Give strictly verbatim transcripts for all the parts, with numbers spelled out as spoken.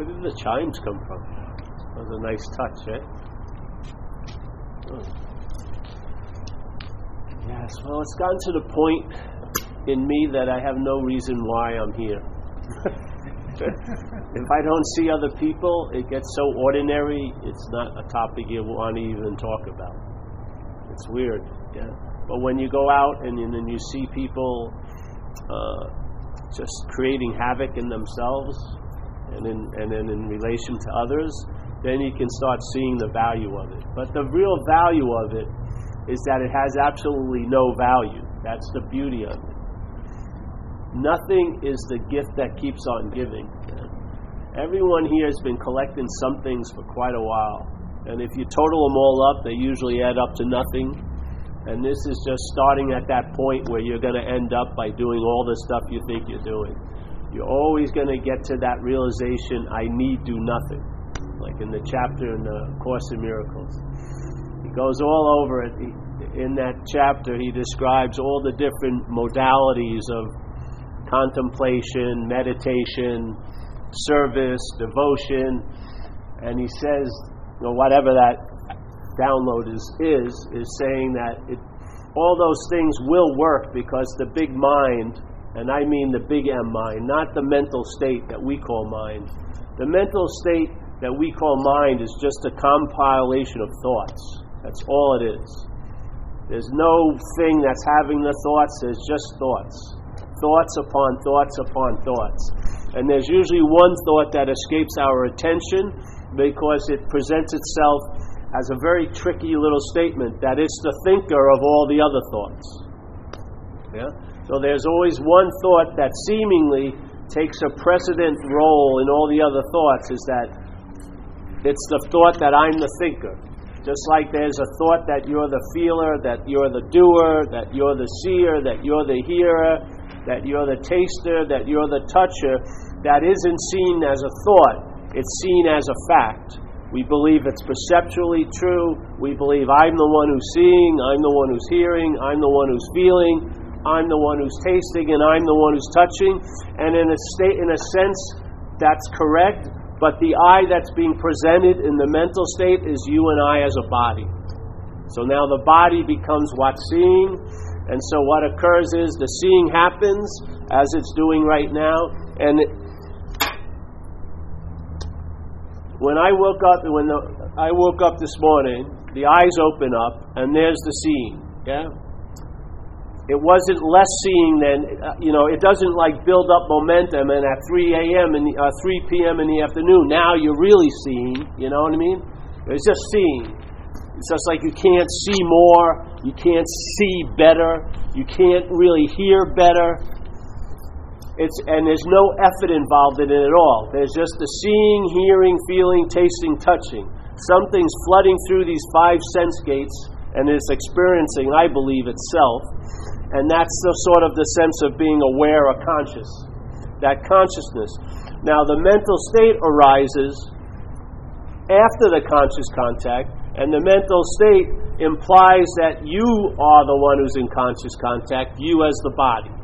Where did the chimes come from? That was a nice touch, eh? Oh. Yes, well, it's gotten to the point in me that I have no reason why I'm here. If I don't see other people, it gets so ordinary, it's not a topic you want to even talk about. It's weird, yeah? But when you go out and, and then you see people uh, just creating havoc in themselves and in, and then in relation to others, then you can start seeing the value of it. But the real value of it is that it has absolutely no value. That's the beauty of it. Nothing is the gift that keeps on giving. Everyone here has been collecting some things for quite a while. And if you total them all up, they usually add up to nothing. And this is just starting at that point where you're going to end up by doing all the stuff you think you're doing. You're always going to get to that realization, I need do nothing. Like in the chapter in the Course in Miracles. He goes all over it. In that chapter, he describes all the different modalities of contemplation, meditation, service, devotion, and he says, you know, whatever that download is, is, is saying that it, all those things will work because the big mind, and I mean the big M mind, not the mental state that we call mind. The mental state that we call mind is just a compilation of thoughts. That's all it is. There's no thing that's having the thoughts, there's just thoughts. Thoughts upon thoughts upon thoughts. And there's usually one thought that escapes our attention because it presents itself as a very tricky little statement that it's the thinker of all the other thoughts. Yeah? So there's always one thought that seemingly takes a precedent role in all the other thoughts, is that it's the thought that I'm the thinker. Just like there's a thought that you're the feeler, that you're the doer, that you're the seer, that you're the hearer, that you're the taster, that you're the toucher, that isn't seen as a thought. It's seen as a fact. We believe it's perceptually true. We believe I'm the one who's seeing, I'm the one who's hearing, I'm the one who's feeling, I'm the one who's tasting, and I'm the one who's touching. And in a state, in a sense, that's correct. But the I that's being presented in the mental state is you and I as a body. So now the body becomes what's seeing, and so what occurs is the seeing happens, as it's doing right now, and it, when I woke up, when the, I woke up this morning, the eyes open up, and there's the seeing, yeah? It wasn't less seeing than, you know, it doesn't like build up momentum and at three a.m. and uh, three p.m. in the afternoon, now you're really seeing, you know what I mean? It's just seeing. It's just like you can't see more, you can't see better, you can't really hear better. It's, and there's no effort involved in it at all. There's just the seeing, hearing, feeling, tasting, touching. Something's flooding through these five sense gates and it's experiencing, I believe, itself. And that's the sort of the sense of being aware or conscious, that consciousness. Now, the mental state arises after the conscious contact, and the mental state implies that you are the one who's in conscious contact, you as the body.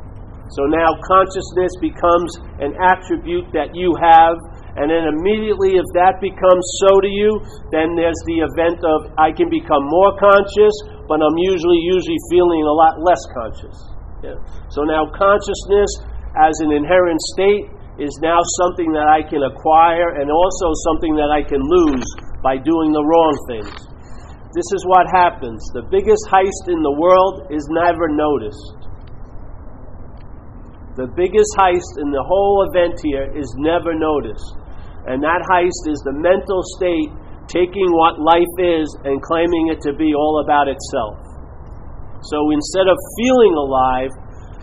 So now consciousness becomes an attribute that you have, and then immediately if that becomes so to you, then there's the event of I can become more conscious, but I'm usually usually feeling a lot less conscious. Yeah. So now consciousness as an inherent state is now something that I can acquire and also something that I can lose by doing the wrong things. This is what happens. The biggest heist in the world is never noticed. The biggest heist in the whole event here is never noticed. And that heist is the mental state taking what life is and claiming it to be all about itself. So instead of feeling alive,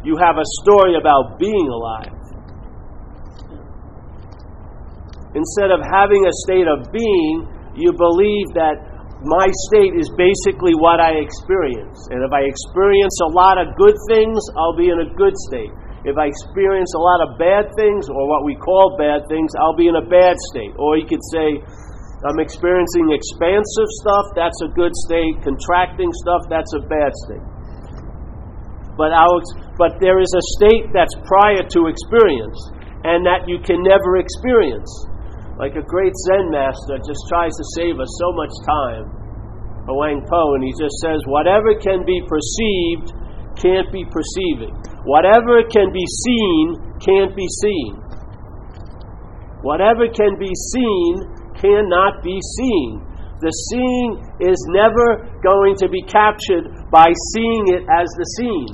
you have a story about being alive. Instead of having a state of being, you believe that my state is basically what I experience. And if I experience a lot of good things, I'll be in a good state. If I experience a lot of bad things, or what we call bad things, I'll be in a bad state. Or you could say, I'm experiencing expansive stuff, that's a good state. Contracting stuff, that's a bad state. But our, but there is a state that's prior to experience, and that you can never experience. Like a great Zen master just tries to save us so much time, Hoang Po, and he just says, whatever can be perceived can't be perceiving. Whatever can be seen can't be seen. Whatever can be seen cannot be seen. The seeing is never going to be captured by seeing it as the seen.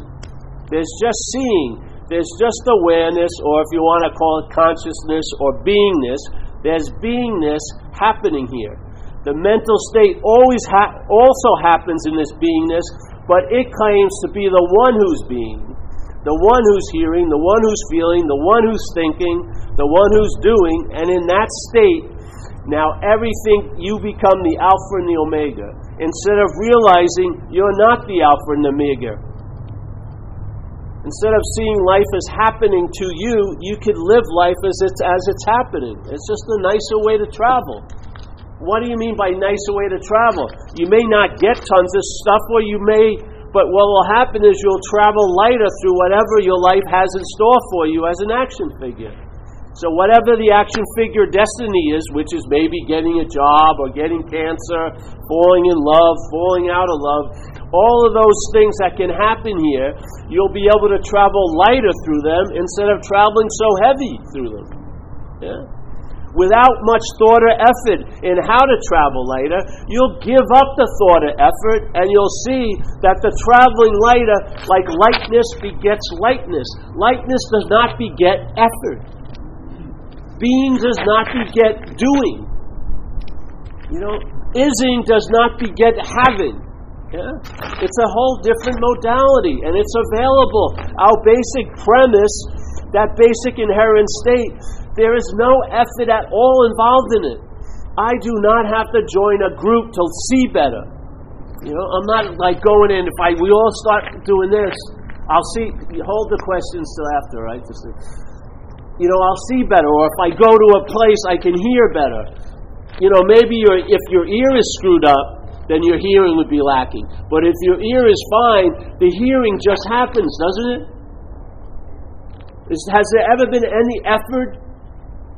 There's just seeing. There's just awareness, or if you want to call it consciousness or beingness. There's beingness happening here. The mental state always ha- also happens in this beingness, but it claims to be the one who's being, the one who's hearing, the one who's feeling, the one who's thinking, the one who's doing. And in that state, now everything, you become the Alpha and the Omega, instead of realizing you're not the Alpha and the Omega. Instead of seeing life as happening to you, you could live life as it's as it's happening. It's just a nicer way to travel. What do you mean by nicer way to travel? You may not get tons of stuff, or you may, but what will happen is you'll travel lighter through whatever your life has in store for you as an action figure. So whatever the action figure destiny is, which is maybe getting a job or getting cancer, falling in love, falling out of love, all of those things that can happen here, you'll be able to travel lighter through them instead of traveling so heavy through them. Yeah? Without much thought or effort in how to travel lighter, you'll give up the thought or effort, and you'll see that the traveling lighter, like lightness begets lightness. Lightness does not beget effort. Being does not beget doing. You know, ising does not beget having. Yeah? It's a whole different modality, and it's available. Our basic premise, that basic inherent state, there is no effort at all involved in it. I do not have to join a group to see better. You know, I'm not like going in, if I we all start doing this, I'll see, hold the questions till after, right? Just You know, I'll see better, or if I go to a place, I can hear better. You know, maybe your if your ear is screwed up, then your hearing would be lacking. But if your ear is fine, the hearing just happens, doesn't it? Is, has there ever been any effort?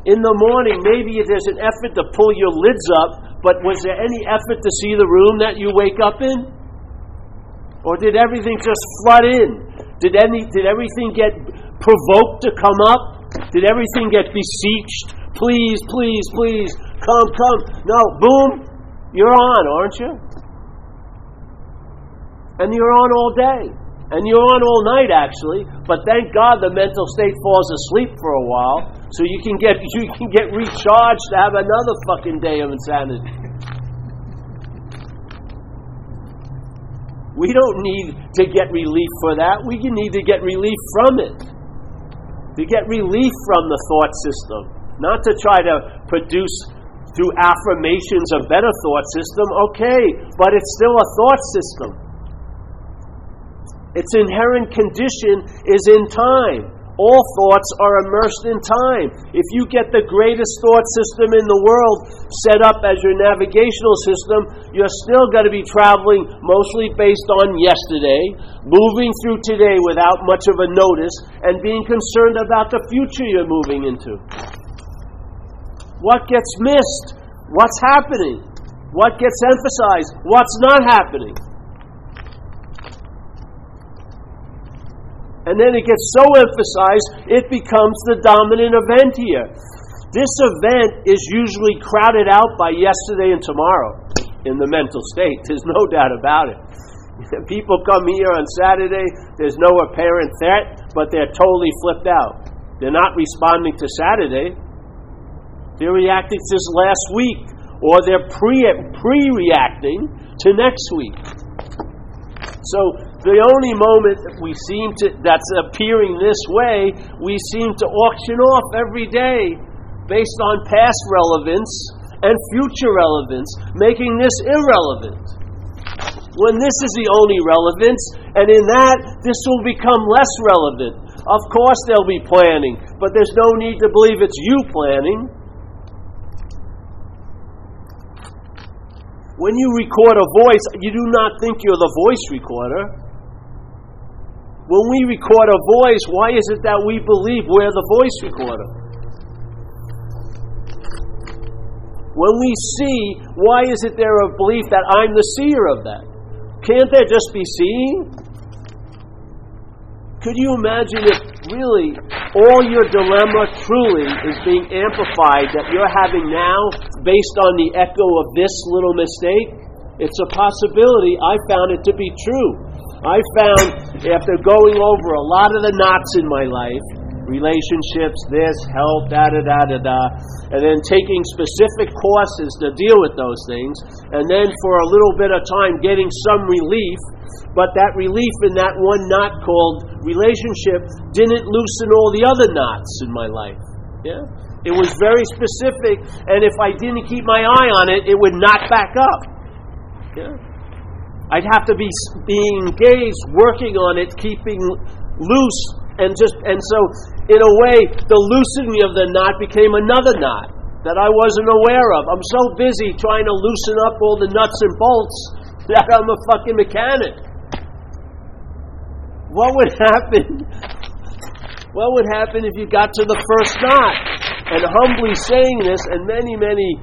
In the morning, maybe there's an effort to pull your lids up, but was there any effort to see the room that you wake up in? Or did everything just flood in? Did any did everything get provoked to come up? Did everything get beseeched? Please, please, please, come, come. No, boom, you're on, aren't you? And you're on all day. And you're on all night, actually. But thank God the mental state falls asleep for a while, so you can get you can get recharged to have another fucking day of insanity. We don't need to get relief for that. We need to get relief from it. To get relief from the thought system, not to try to produce through affirmations a better thought system. Okay, but it's still a thought system. Its inherent condition is in time. All thoughts are immersed in time. If you get the greatest thought system in the world set up as your navigational system, you're still going to be traveling mostly based on yesterday, moving through today without much of a notice, and being concerned about the future you're moving into. What gets missed? What's happening? What gets emphasized? What's not happening? And then it gets so emphasized, it becomes the dominant event here. This event is usually crowded out by yesterday and tomorrow in the mental state. There's no doubt about it. People come here on Saturday, there's no apparent threat, but they're totally flipped out. They're not responding to Saturday. They're reacting to this last week, or they're pre- pre-reacting to next week. So the only moment that we seem to, that's appearing this way, we seem to auction off every day based on past relevance and future relevance, making this irrelevant. When this is the only relevance, and in that, this will become less relevant. Of course they'll be planning, but there's no need to believe it's you planning. When you record a voice, you do not think you're the voice recorder. When we record a voice, why is it that we believe we're the voice recorder? When we see, why is it there a belief that I'm the seer of that? Can't there just be seeing? Could you imagine if really all your dilemma truly is being amplified that you're having now based on the echo of this little mistake? It's a possibility. I found it to be true. I found after going over a lot of the knots in my life, relationships, this, health, da-da-da-da-da, and then taking specific courses to deal with those things, and then for a little bit of time getting some relief, but that relief in that one knot called relationship didn't loosen all the other knots in my life. Yeah? It was very specific, and if I didn't keep my eye on it, it would knot back up. Yeah? I'd have to be being engaged, working on it, keeping loose, And just and so, in a way, the loosening of the knot became another knot that I wasn't aware of. I'm so busy trying to loosen up all the nuts and bolts that I'm a fucking mechanic. What would happen? What would happen if you got to the first knot? And humbly saying this, and many, many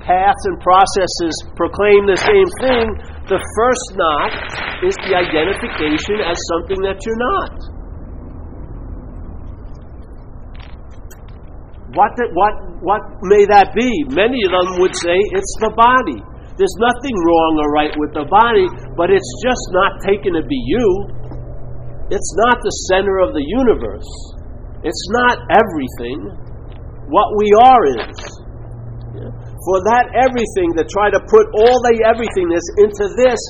paths and processes proclaim the same thing, the first knot is the identification as something that you're not. What, the, what, what may that be? Many of them would say it's the body. There's nothing wrong or right with the body, but it's just not taken to be you. It's not the center of the universe. It's not everything. What we are is. For that everything, to try to put all the everythingness into this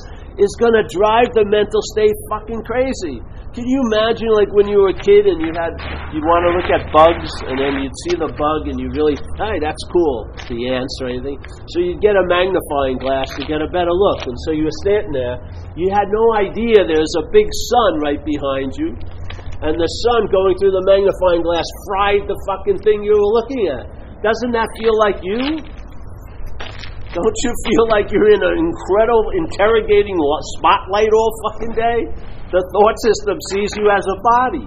is going to drive the mental state fucking crazy. Can you imagine, like, when you were a kid and you had, you'd want to look at bugs, and then you'd see the bug and you really, hey, that's cool, the ants or anything. So you'd get a magnifying glass to get a better look. And so you were standing there. You had no idea there's a big sun right behind you. And the sun going through the magnifying glass fried the fucking thing you were looking at. Doesn't that feel like you? Don't you feel like you're in an incredible, interrogating spotlight all fucking day? The thought system sees you as a body.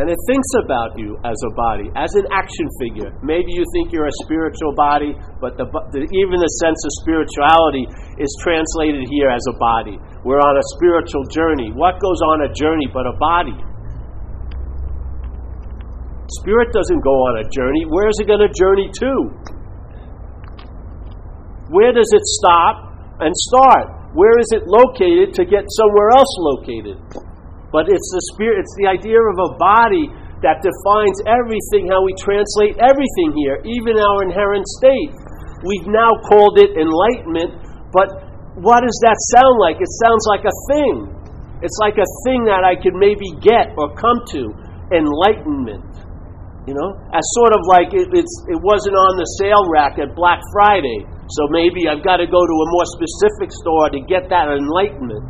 And it thinks about you as a body, as an action figure. Maybe you think you're a spiritual body, but the, the, even the sense of spirituality is translated here as a body. We're on a spiritual journey. What goes on a journey but a body? Spirit doesn't go on a journey. Where is it going to journey to? Where does it stop and start? Where is it located to get somewhere else located? But it's the spirit, it's the idea of a body that defines everything, how we translate everything here, even our inherent state. We've now called it enlightenment, but what does that sound like? It sounds like a thing. It's like a thing that I could maybe get or come to, enlightenment. You know, as sort of like it, it's, it wasn't on the sale rack at Black Friday, so maybe I've got to go to a more specific store to get that enlightenment.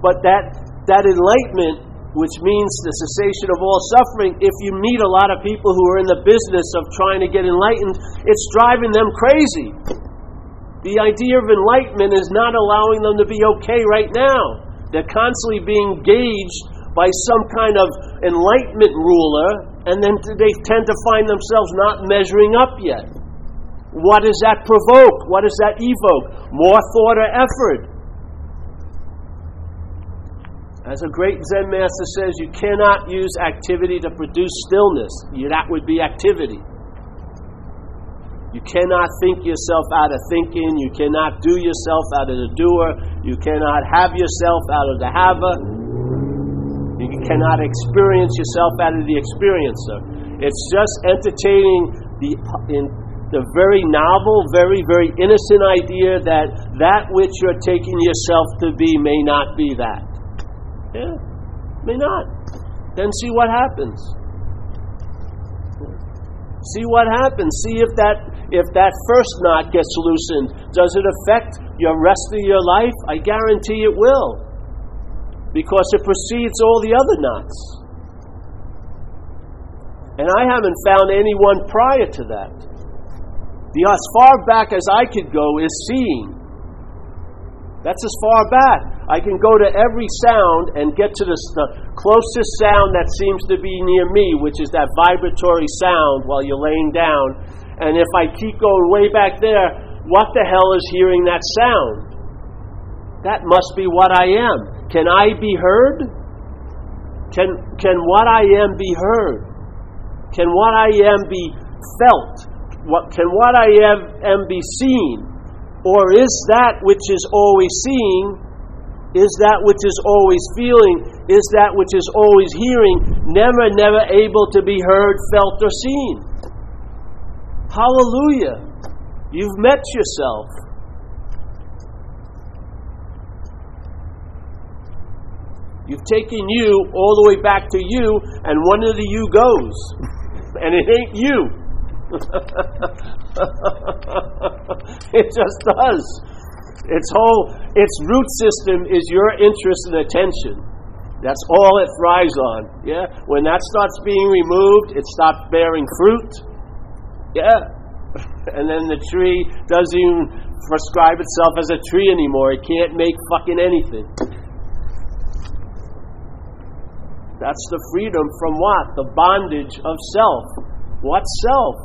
But that that enlightenment, which means the cessation of all suffering, if you meet a lot of people who are in the business of trying to get enlightened, it's driving them crazy. The idea of enlightenment is not allowing them to be okay right now. They're constantly being gauged by some kind of enlightenment ruler, and then they tend to find themselves not measuring up yet. What does that provoke? What does that evoke? More thought or effort. As a great Zen master says, you cannot use activity to produce stillness. That would be activity. You cannot think yourself out of thinking. You cannot do yourself out of the doer. You cannot have yourself out of the haver. You cannot experience yourself out of the experiencer. It's just entertaining the in, the very novel, very, very innocent idea that that which you're taking yourself to be may not be that. Yeah, may not. Then see what happens. See what happens. See if that if that first knot gets loosened. Does it affect your rest of your life? I guarantee it will. Because it precedes all the other knots. And I haven't found anyone prior to that. The as far back as I could go is seeing. That's as far back. I can go to every sound and get to the, the closest sound that seems to be near me, which is that vibratory sound while you're laying down. And if I keep going way back there, what the hell is hearing that sound? That must be what I am. Can I be heard? Can can what I am be heard? Can what I am be felt? What, can what I am, am be seen? Or is that which is always seeing, is that which is always feeling, is that which is always hearing, never, never able to be heard, felt, or seen? Hallelujah! You've met yourself. You've taken you all the way back to you, and one of the you goes. And it ain't you. It just does. Its whole, its root system is your interest and attention. That's all it thrives on. Yeah. When that starts being removed, it stops bearing fruit. Yeah. And then the tree doesn't even prescribe itself as a tree anymore. It can't make fucking anything. That's the freedom from what? The bondage of self. What self?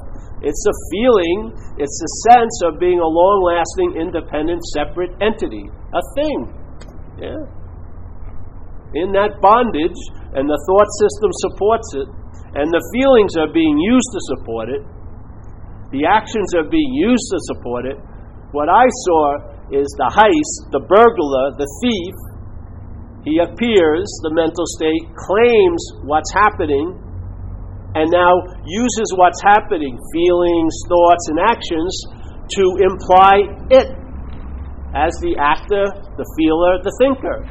It's a feeling, it's a sense of being a long-lasting, independent, separate entity. A thing. Yeah. In that bondage, and the thought system supports it, and the feelings are being used to support it, the actions are being used to support it. What I saw is the heist, the burglar, the thief. He appears, the mental state, claims what's happening, and now uses what's happening, feelings, thoughts, and actions, to imply it as the actor, the feeler, the thinker.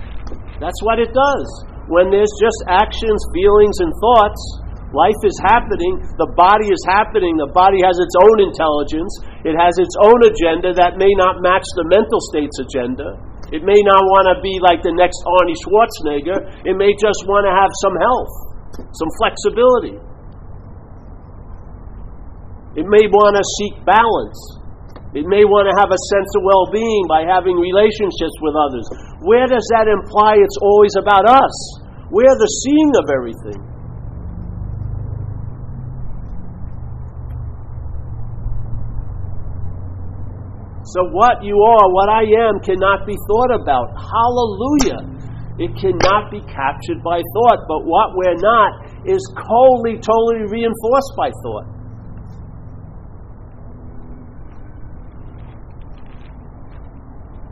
That's what it does. When there's just actions, feelings, and thoughts, life is happening, the body is happening, the body has its own intelligence, it has its own agenda that may not match the mental state's agenda. It may not want to be like the next Arnie Schwarzenegger, it may just want to have some health, some flexibility. It may want to seek balance. It may want to have a sense of well-being by having relationships with others. Where does that imply it's always about us? We're the seeing of everything. So what you are, what I am, cannot be thought about. Hallelujah! It cannot be captured by thought, but what we're not is wholly, totally reinforced by thought.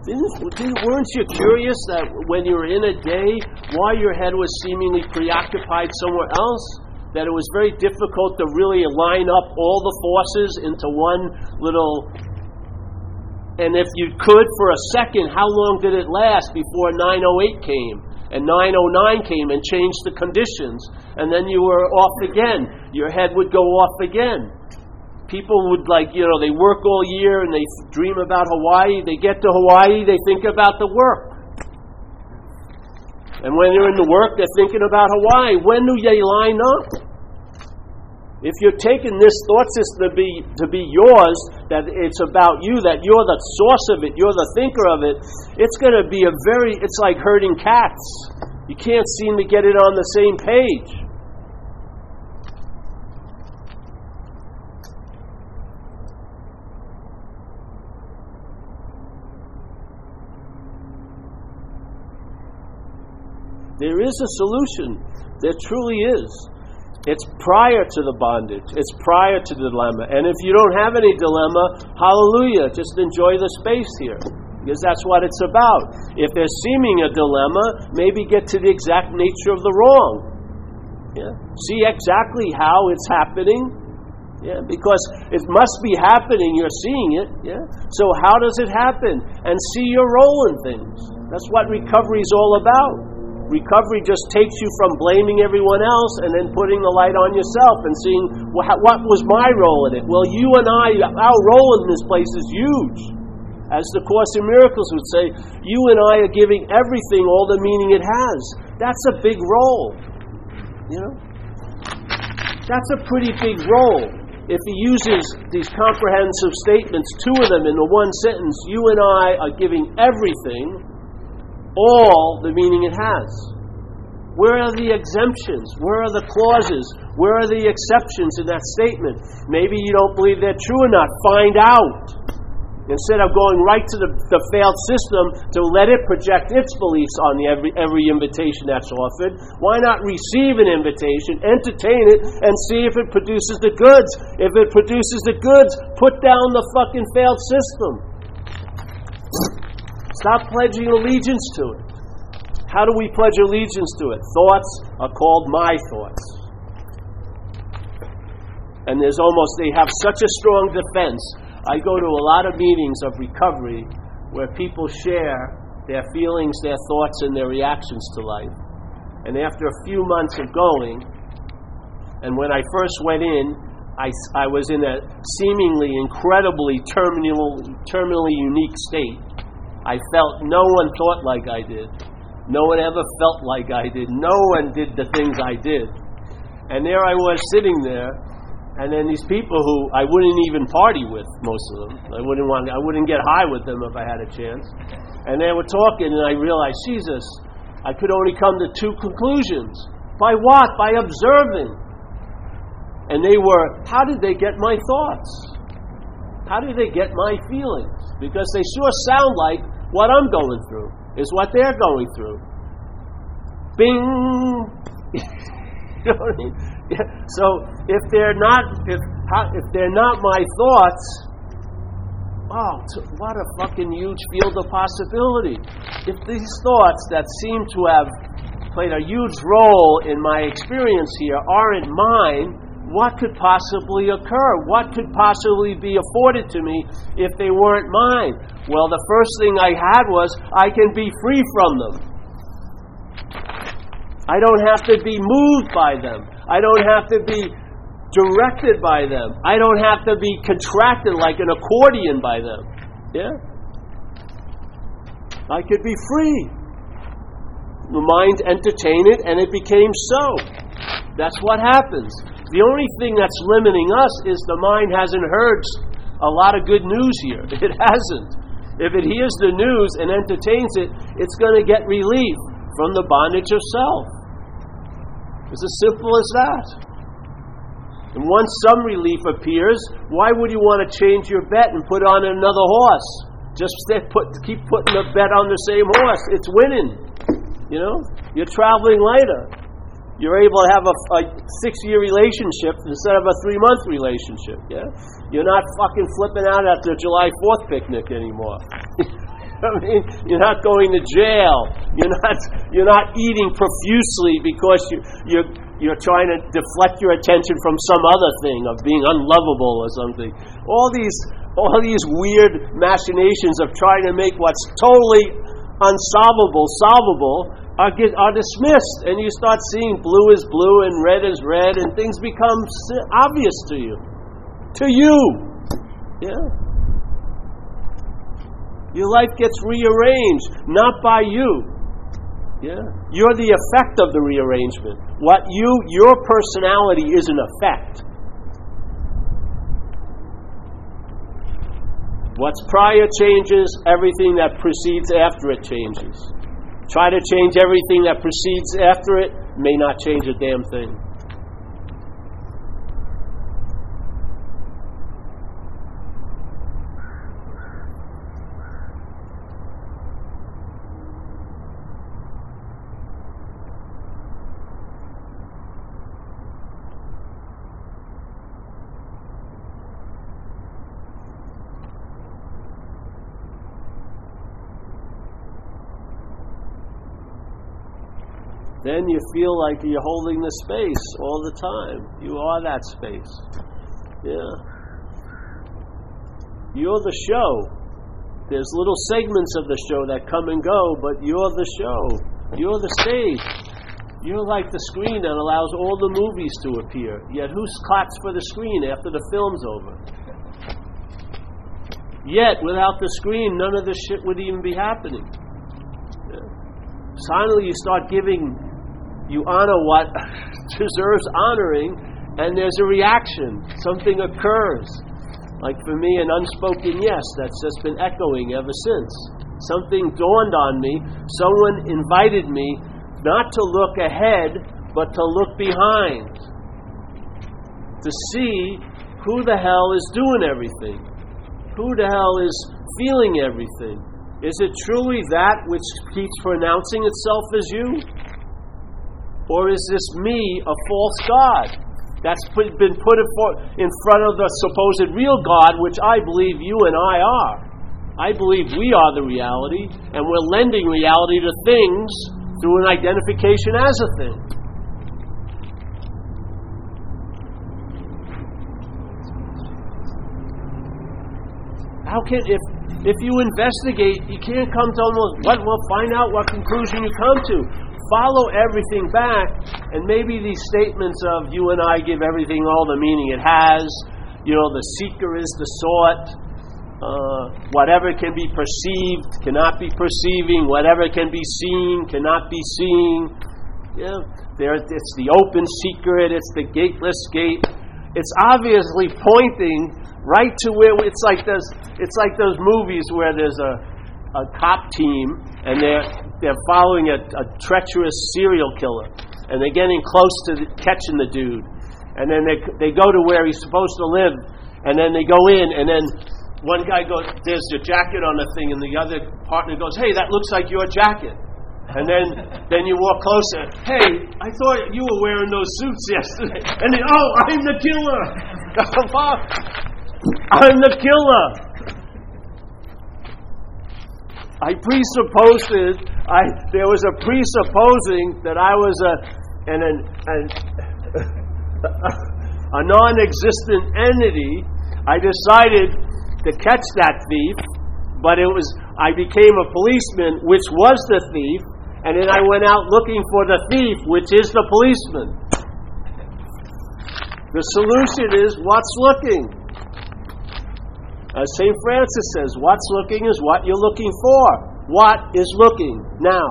Didn't, didn't, weren't you curious that when you were in a day, why your head was seemingly preoccupied somewhere else? That it was very difficult to really line up all the forces into one little... And if you could for a second, how long did it last before nine oh eight came? And nine oh nine came and changed the conditions. And then you were off again. Your head would go off again. People would, like, you know, they work all year and they dream about Hawaii. They get to Hawaii, they think about the work. And when they're in the work, they're thinking about Hawaii. When do they line up? If you're taking this thought system to be, to be yours, that it's about you, that you're the source of it, you're the thinker of it, it's going to be a very, it's like herding cats. You can't seem to get it on the same page. There is a solution. There truly is. It's prior to the bondage. It's prior to the dilemma. And if you don't have any dilemma, hallelujah, just enjoy the space here. Because that's what it's about. If there's seeming a dilemma, maybe get to the exact nature of the wrong. Yeah. See exactly how it's happening. Yeah, because it must be happening. You're seeing it. Yeah. So how does it happen? And see your role in things. That's what recovery is all about. Recovery just takes you from blaming everyone else and then putting the light on yourself and seeing, well, how, what was my role in it? Well, you and I, our role in this place is huge. As the Course in Miracles would say, you and I are giving everything all the meaning it has. That's a big role. You know? That's a pretty big role. If he uses these comprehensive statements, two of them in the one sentence, you and I are giving everything. all the meaning it has. Where are the exemptions? Where are the clauses? Where are the exceptions in that statement? Maybe you don't believe they're true or not. Find out. Instead of going right to the, the failed system to let it project its beliefs on the every, every invitation that's offered, why not receive an invitation, entertain it, and see if it produces the goods? If it produces the goods, put down the fucking failed system. Stop pledging allegiance to it. How do we pledge allegiance to it? Thoughts are called my thoughts. And there's almost, they have such a strong defense. I go to a lot of meetings of recovery where people share their feelings, their thoughts, and their reactions to life. And after a few months of going, and when I first went in, I, I was in a seemingly incredibly terminal, terminally unique state. I felt no one thought like I did. No one ever felt like I did. No one did the things I did. And there I was sitting there, and then these people who I wouldn't even party with, most of them. I wouldn't want. I wouldn't get high with them if I had a chance. And they were talking, and I realized, Jesus, I could only come to two conclusions. By what? By observing. And they were, how did they get my thoughts? How did they get my feelings? Because they sure sound like what I'm going through is what they're going through. Bing! You know what I mean? So if they're not if if they're not my thoughts, oh, what a fucking huge field of possibility! If these thoughts that seem to have played a huge role in my experience here aren't mine, what could possibly occur? What could possibly be afforded to me if they weren't mine? Well, the first thing I had was I can be free from them. I don't have to be moved by them. I don't have to be directed by them. I don't have to be contracted like an accordion by them. Yeah? I could be free. The mind entertained it, and it became so. That's what happens. The only thing that's limiting us is the mind hasn't heard a lot of good news here. It hasn't. If it hears the news and entertains it, it's going to get relief from the bondage of self. It's as simple as that. And once some relief appears, why would you want to change your bet and put on another horse? Just put, keep putting a bet on the same horse. It's winning. You know? You're traveling lighter. You're able to have a, a six-year relationship instead of a three-month relationship. Yeah? You're not fucking flipping out at the July fourth picnic anymore. I mean, you're not going to jail. You're not you're not eating profusely because you you're you're trying to deflect your attention from some other thing of being unlovable or something. All these all these weird machinations of trying to make what's totally unsolvable solvable are get, are dismissed, and you start seeing blue is blue and red is red, and things become obvious to you. To you, yeah. Your life gets rearranged, not by you. Yeah, you're the effect of the rearrangement. What you, your personality is an effect. What's prior changes, everything that precedes after it changes. Try to change everything that precedes after it, may not change a damn thing. Then you feel like you're holding the space all the time. You are that space. Yeah. You're the show. There's little segments of the show that come and go, but you're the show. You're the stage. You're like the screen that allows all the movies to appear. Yet who claps for the screen after the film's over? Yet without the screen, none of this shit would even be happening. Suddenly you start giving... You honor what deserves honoring, and there's a reaction. Something occurs. Like for me, an unspoken yes that's just been echoing ever since. Something dawned on me. Someone invited me not to look ahead, but to look behind, to see who the hell is doing everything, who the hell is feeling everything. Is it truly that which keeps pronouncing itself as you? Or is this me, a false god, that's put, been put in front of the supposed real God, which I believe you and I are? I believe we are the reality, and we're lending reality to things through an identification as a thing. How can, if if you investigate, you can't come to almost, what, we'll find out what conclusion you come to. Follow everything back, and maybe these statements of you and I give everything all the meaning it has, you know, the seeker is the sought, uh, whatever can be perceived cannot be perceiving, whatever can be seen cannot be seeing. Yeah, there, it's the open secret, it's the gateless gate. It's obviously pointing right to where it's like those it's like those movies where there's a, a cop team and they're they're following a, a treacherous serial killer, and they're getting close to the, catching the dude, and then they they go to where he's supposed to live, and then they go in, and then one guy goes, "There's your jacket on the thing," and the other partner goes, "Hey, that looks like your jacket." And then, then you walk closer. "Hey, I thought you were wearing those suits yesterday." And then, "Oh, I'm the killer. I'm the killer." I presupposes. I there was a presupposing that I was a an an, an a non-existent entity. I decided to catch that thief, but it was I became a policeman, which was the thief. And then I went out looking for the thief, which is the policeman. The solution is what's looking. As Saint Francis says, what's looking is what you're looking for. What is looking now?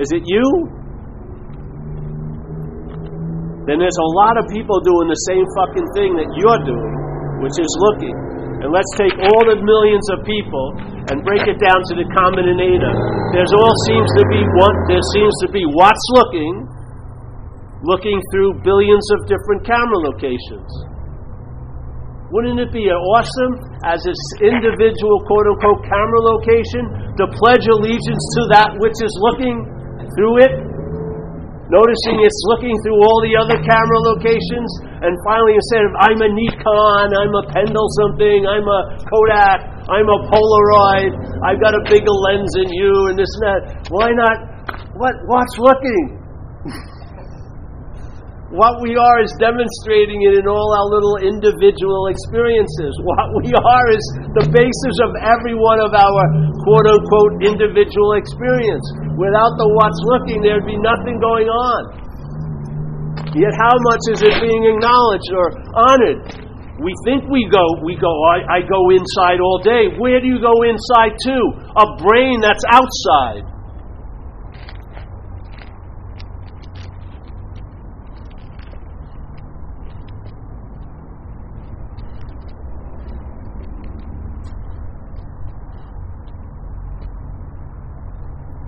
Is it you? Then there's a lot of people doing the same fucking thing that you're doing, which is looking. And let's take all the millions of people and break it down to the common denominator. There's all seems to be one. There seems to be what's looking, looking through billions of different camera locations. Wouldn't it be awesome, as this individual quote-unquote camera location, to pledge allegiance to that which is looking through it, noticing it's looking through all the other camera locations, and finally, instead of "I'm a Nikon, I'm a Pendle something, I'm a Kodak, I'm a Polaroid, I've got a bigger lens than you," and this and that. Why not? What? What's looking? What we are is demonstrating it in all our little individual experiences. What we are is the basis of every one of our quote-unquote individual experience. Without the what's looking, there'd be nothing going on. Yet how much is it being acknowledged or honored? We think we go, we go, I, I go inside all day. Where do you go inside to? A brain that's outside.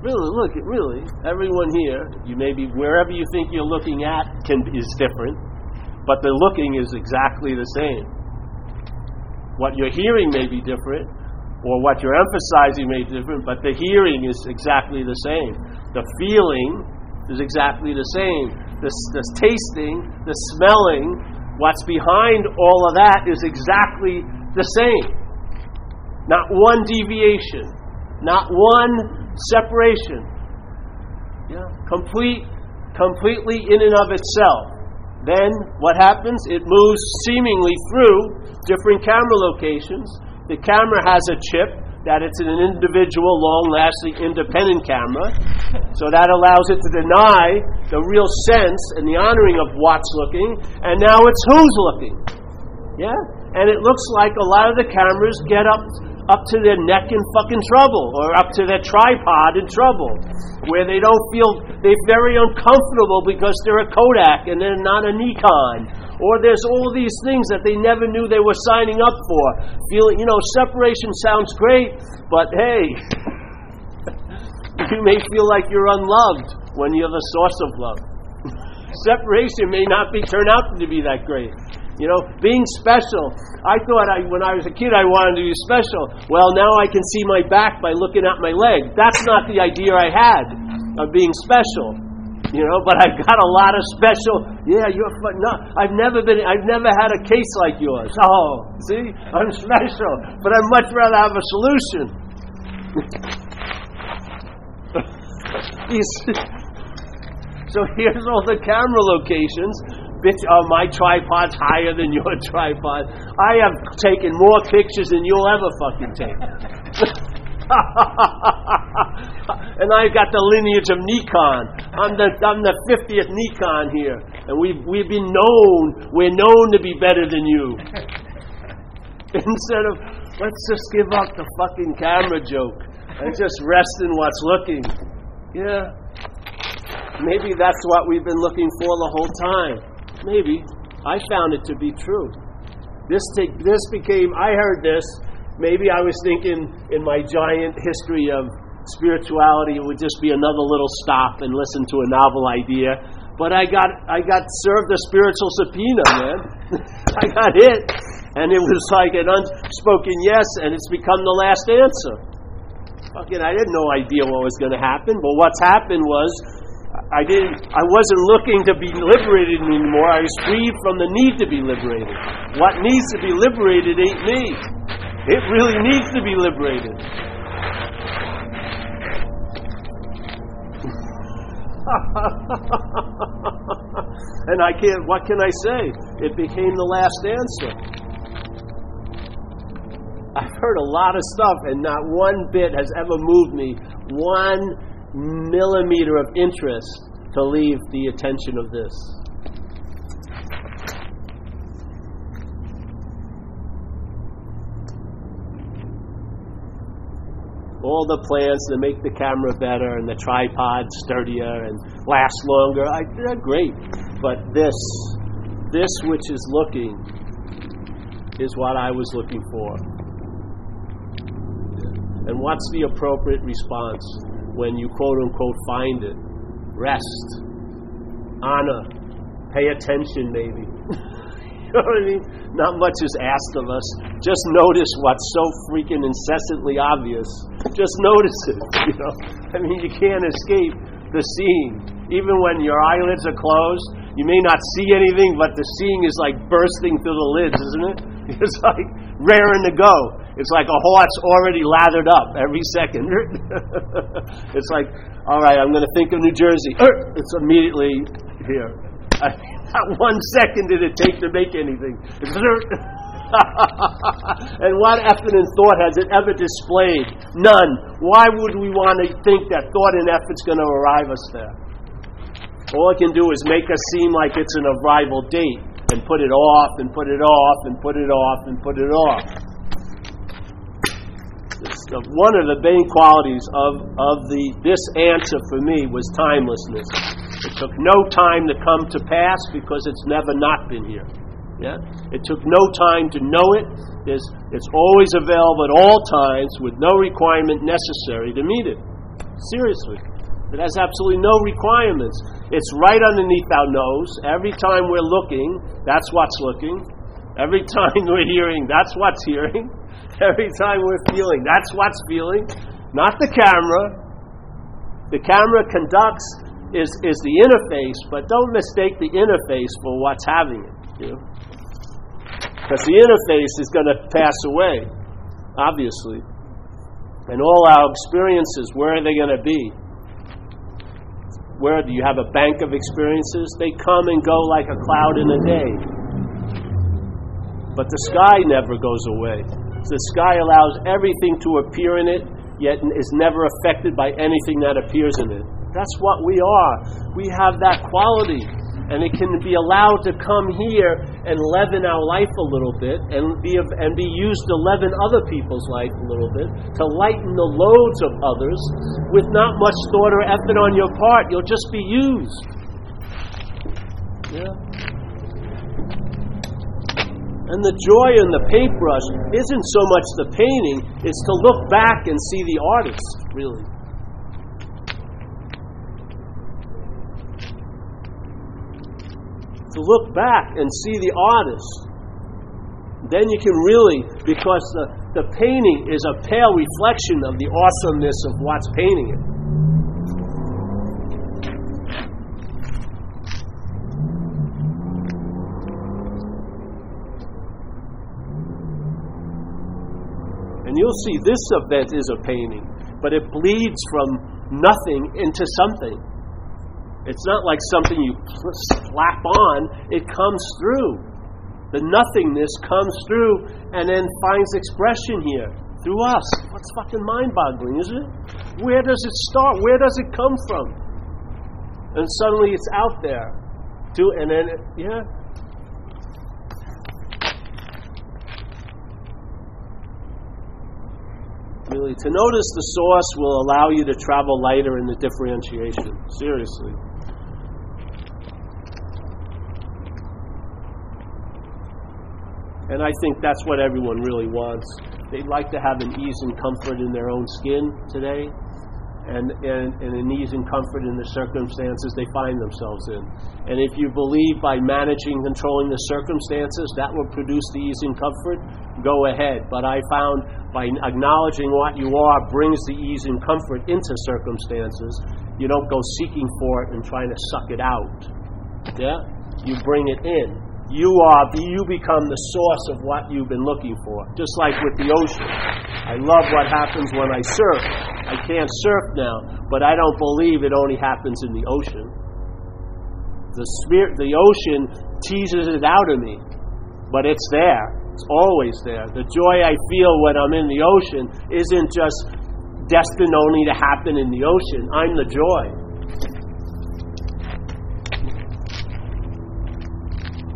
Really, look, really, everyone here, you may be, wherever you think you're looking at can is different. But the looking is exactly the same. What you're hearing may be different, or what you're emphasizing may be different, but the hearing is exactly the same. The feeling is exactly the same. The, the tasting, the smelling, what's behind all of that is exactly the same. Not one deviation. Not one separation. Yeah. Complete, completely in and of itself. Then what happens? It moves seemingly through different camera locations. The camera has a chip that it's an individual, long-lasting, independent camera. So that allows it to deny the real sense and the honoring of what's looking. And now it's who's looking. Yeah? And it looks like a lot of the cameras get up up to their neck in fucking trouble, or up to their tripod in trouble, where they don't feel, they're very uncomfortable because they're a Kodak and they're not a Nikon, or there's all these things that they never knew they were signing up for. Feeling, you know, separation sounds great, but hey, You may feel like you're unloved when you're the source of love. Separation may not be turn out to be that great. You know, being special. I thought I, when I was a kid I wanted to be special. Well, now I can see my back by looking at my leg. That's not the idea I had of being special. You know, but I've got a lot of special. Yeah, you're no. I've never been. I've never had a case like yours. Oh, see, I'm special, but I'd much rather have a solution. So here's all the camera locations. Bitch, oh, my tripod's higher than your tripod. I have taken more pictures than you'll ever fucking take. And I've got the lineage of Nikon. I'm the I'm the fiftieth Nikon here, and we've we've been known. We're known to be better than you. Instead of let's just give up the fucking camera joke and just rest in what's looking. Yeah, maybe that's what we've been looking for the whole time. Maybe I found it to be true. This t- this became. I heard this. Maybe I was thinking in my giant history of spirituality, it would just be another little stop and listen to a novel idea. But I got I got served a spiritual subpoena, man. I got hit. And it was like an unspoken yes, and it's become the last answer. Fucking, I had no idea what was going to happen, but what's happened was I didn't. I wasn't looking to be liberated anymore. I was freed from the need to be liberated. What needs to be liberated ain't me. It really needs to be liberated. And I can't, what can I say? It became the last answer. I've heard a lot of stuff, and not one bit has ever moved me one millimeter of interest to leave the attention of this. All the plans to make the camera better and the tripod sturdier and last longer, I, they're great. But this, this which is looking, is what I was looking for. And what's the appropriate response when you quote unquote find it? Rest, honor, pay attention maybe. You know what I mean? Not much is asked of us. Just notice what's so freaking incessantly obvious. Just notice it, you know. I mean, you can't escape the seeing. Even when your eyelids are closed, you may not see anything, but the seeing is like bursting through the lids, isn't it? It's like raring to go. It's like a horse already lathered up every second. It's like, all right, I'm going to think of New Jersey. It's immediately here. I mean, not one second did it take to make anything. And what effort and thought has it ever displayed? None. Why would we want to think that thought and effort's going to arrive us there? All it can do is make us seem like it's an arrival date and put it off and put it off and put it off and put it off. It's the, one of the main qualities of, of the this answer for me was timelessness. It took no time to come to pass because it's never not been here. Yeah? It took no time to know it. It's, it's always available at all times with no requirement necessary to meet it. Seriously. It has absolutely no requirements. It's right underneath our nose. Every time we're looking, that's what's looking. Every time we're hearing, that's what's hearing. Every time we're feeling, that's what's feeling. Not the camera. The camera conducts is is the interface, but don't mistake the interface for what's having it. You know? Because the interface is going to pass away, obviously. And all our experiences, where are they going to be? Where do you have a bank of experiences? They come and go like a cloud in a day. But the sky never goes away. The sky allows everything to appear in it, yet is never affected by anything that appears in it. That's what we are. We have that quality. And it can be allowed to come here and leaven our life a little bit and be of, and be used to leaven other people's life a little bit, to lighten the loads of others with not much thought or effort on your part. You'll just be used. Yeah. And the joy in the paintbrush isn't so much the painting, it's to look back and see the artist, really. to look back and see the artist. Then you can really, because the, the painting is a pale reflection of the awesomeness of what's painting it. And you'll see this event is a painting, but it bleeds from nothing into something. It's not like something you slap on. It comes through. The nothingness comes through and then finds expression here through us. What's fucking mind-boggling, isn't it? Where does it start? Where does it come from? And suddenly it's out there. Too, and then, yeah. Really, to notice the source will allow you to travel lighter in the differentiation. Seriously. And I think that's what everyone really wants. They'd like to have an ease and comfort in their own skin today, and, and, and an ease and comfort in the circumstances they find themselves in. And if you believe by managing, controlling the circumstances, that will produce the ease and comfort, go ahead. But I found by acknowledging what you are brings the ease and comfort into circumstances. You don't go seeking for it and trying to suck it out. Yeah? You bring it in. You are, you become the source of what you've been looking for. Just like with the ocean. I love what happens when I surf. I can't surf now, but I don't believe it only happens in the ocean. The spirit, the ocean teases it out of me, but it's there. It's always there. The joy I feel when I'm in the ocean isn't just destined only to happen in the ocean. I'm the joy.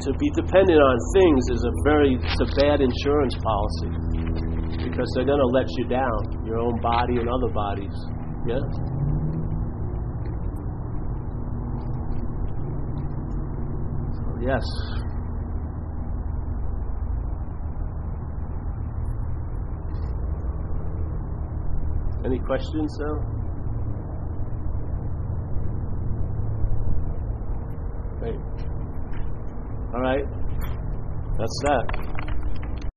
To be dependent on things is a very, it's a bad insurance policy, because they're going to let you down, your own body and other bodies. Yeah? So, yes. Any questions, though? Great. All right, that's that.